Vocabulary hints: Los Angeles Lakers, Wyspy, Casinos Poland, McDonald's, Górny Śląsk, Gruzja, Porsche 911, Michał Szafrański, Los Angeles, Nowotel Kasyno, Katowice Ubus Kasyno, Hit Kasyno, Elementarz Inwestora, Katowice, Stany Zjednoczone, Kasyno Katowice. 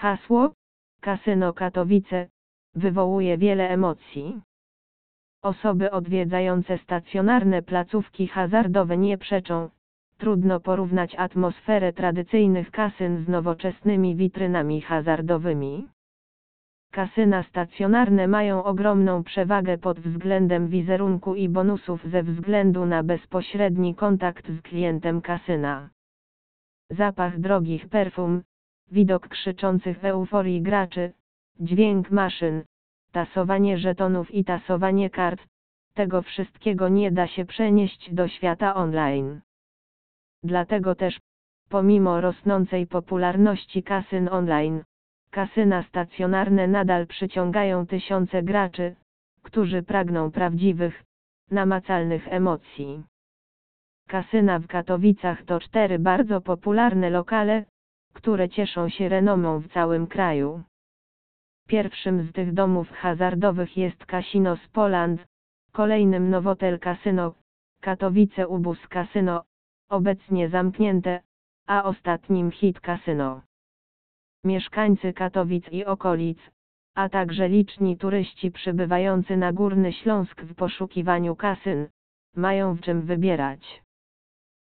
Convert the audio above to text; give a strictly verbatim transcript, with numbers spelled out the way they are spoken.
Hasło Kasyno Katowice wywołuje wiele emocji. Osoby odwiedzające stacjonarne placówki hazardowe nie przeczą, trudno porównać atmosferę tradycyjnych kasyn z nowoczesnymi witrynami hazardowymi. Kasyna stacjonarne mają ogromną przewagę pod względem wizerunku i bonusów ze względu na bezpośredni kontakt z klientem kasyna. Zapach drogich perfum, widok krzyczących euforii graczy, dźwięk maszyn, tasowanie żetonów i tasowanie kart, tego wszystkiego nie da się przenieść do świata online. Dlatego też, pomimo rosnącej popularności kasyn online, kasyna stacjonarne nadal przyciągają tysiące graczy, którzy pragną prawdziwych, namacalnych emocji. Kasyna w Katowicach to cztery bardzo popularne lokale, które cieszą się renomą w całym kraju. Pierwszym z tych domów hazardowych jest Kasyno z Poland, kolejnym Nowotel Kasyno, Katowice Ubus Kasyno, obecnie zamknięte, a ostatnim Hit Kasyno. Mieszkańcy Katowic i okolic, a także liczni turyści przybywający na Górny Śląsk w poszukiwaniu kasyn, mają w czym wybierać.